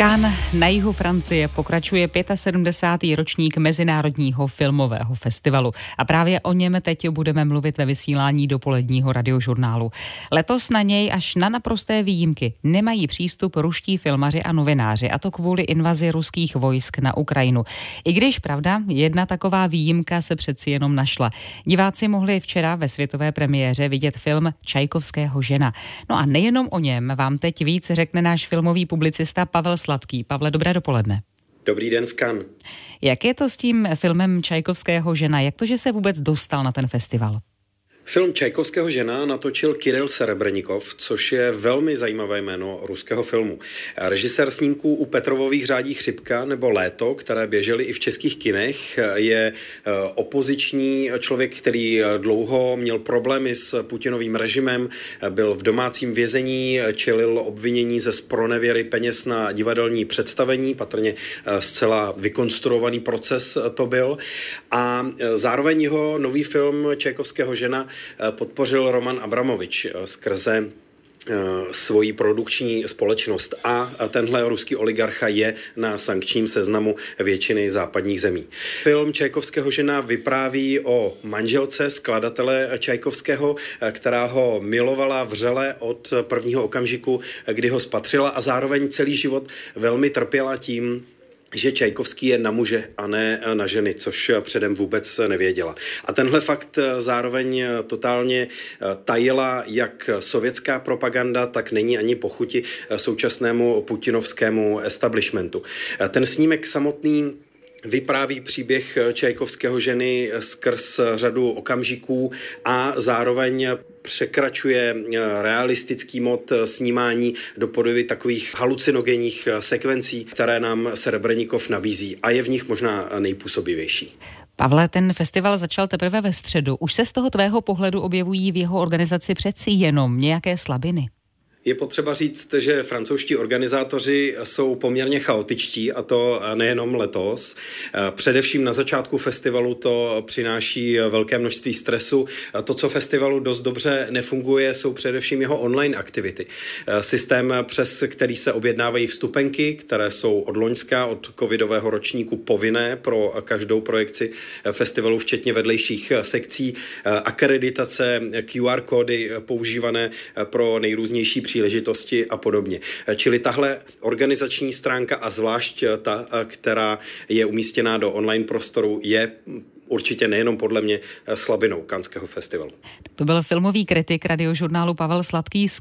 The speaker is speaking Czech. Cannes na jihu Francie pokračuje 75. ročník Mezinárodního filmového festivalu. A právě o něm teď budeme mluvit ve vysílání dopoledního radiožurnálu. Letos na něj až na naprosté výjimky nemají přístup ruští filmaři a novináři, a to kvůli invazi ruských vojsk na Ukrajinu. I když, pravda, jedna taková výjimka se přeci jenom našla. Diváci mohli včera ve světové premiéře vidět film Čajkovského Žena. No a nejenom o něm vám teď víc řekne náš filmový publicista Pavel Sladký. Pavle, dobré dopoledne. Dobrý den, Cannes. Jak je to s tím filmem Čajkovského Žena? Jak to, že se vůbec dostal na ten festival? Film Čajkovského Žena natočil Kirill Serebrennikov, což je velmi zajímavé jméno ruského filmu. Režisér snímků U Petrovových řádí chřipka nebo Léto, které běžely i v českých kinech, je opoziční člověk, který dlouho měl problémy s Putinovým režimem, byl v domácím vězení, čelil obvinění ze spronevěry peněz na divadelní představení, patrně zcela vykonstruovaný proces to byl. A zároveň jeho nový film Čajkovského Žena podpořil Roman Abramovič skrze svoji produkční společnost a tenhle ruský oligarcha je na sankčním seznamu většiny západních zemí. Film Čajkovského Žena vypráví o manželce skladatele Čajkovského, která ho milovala vřele od prvního okamžiku, kdy ho spatřila, a zároveň celý život velmi trpěla tím, že Čajkovský je na muže a ne na ženy, což předem vůbec nevěděla. A tenhle fakt zároveň totálně tajila jak sovětská propaganda, tak není ani po chuti současnému putinovskému establishmentu. Ten snímek samotný vypráví příběh Čajkovského Ženy skrz řadu okamžiků a zároveň překračuje realistický mod snímání do podoby takových halucinogenních sekvencí, které nám Serebrennikov nabízí, a je v nich možná nejpůsobivější. Pavle, ten festival začal teprve ve středu. Už se z toho tvého pohledu objevují v jeho organizaci přeci jenom nějaké slabiny? Je potřeba říct, že francouzští organizátoři jsou poměrně chaotičtí, a to nejenom letos. Především na začátku festivalu to přináší velké množství stresu. To, co festivalu dost dobře nefunguje, jsou především jeho online aktivity. Systém, přes který se objednávají vstupenky, které jsou od loňska, od covidového ročníku povinné pro každou projekci festivalu, včetně vedlejších sekcí, akreditace, QR kódy používané pro nejrůznější příležitosti a podobně. Čili tahle organizační stránka, a zvlášť ta, která je umístěná do online prostoru, je určitě nejenom podle mě slabinou Cannesského festivalu. To byl filmový kritik radiožurnálu Pavel Sladký z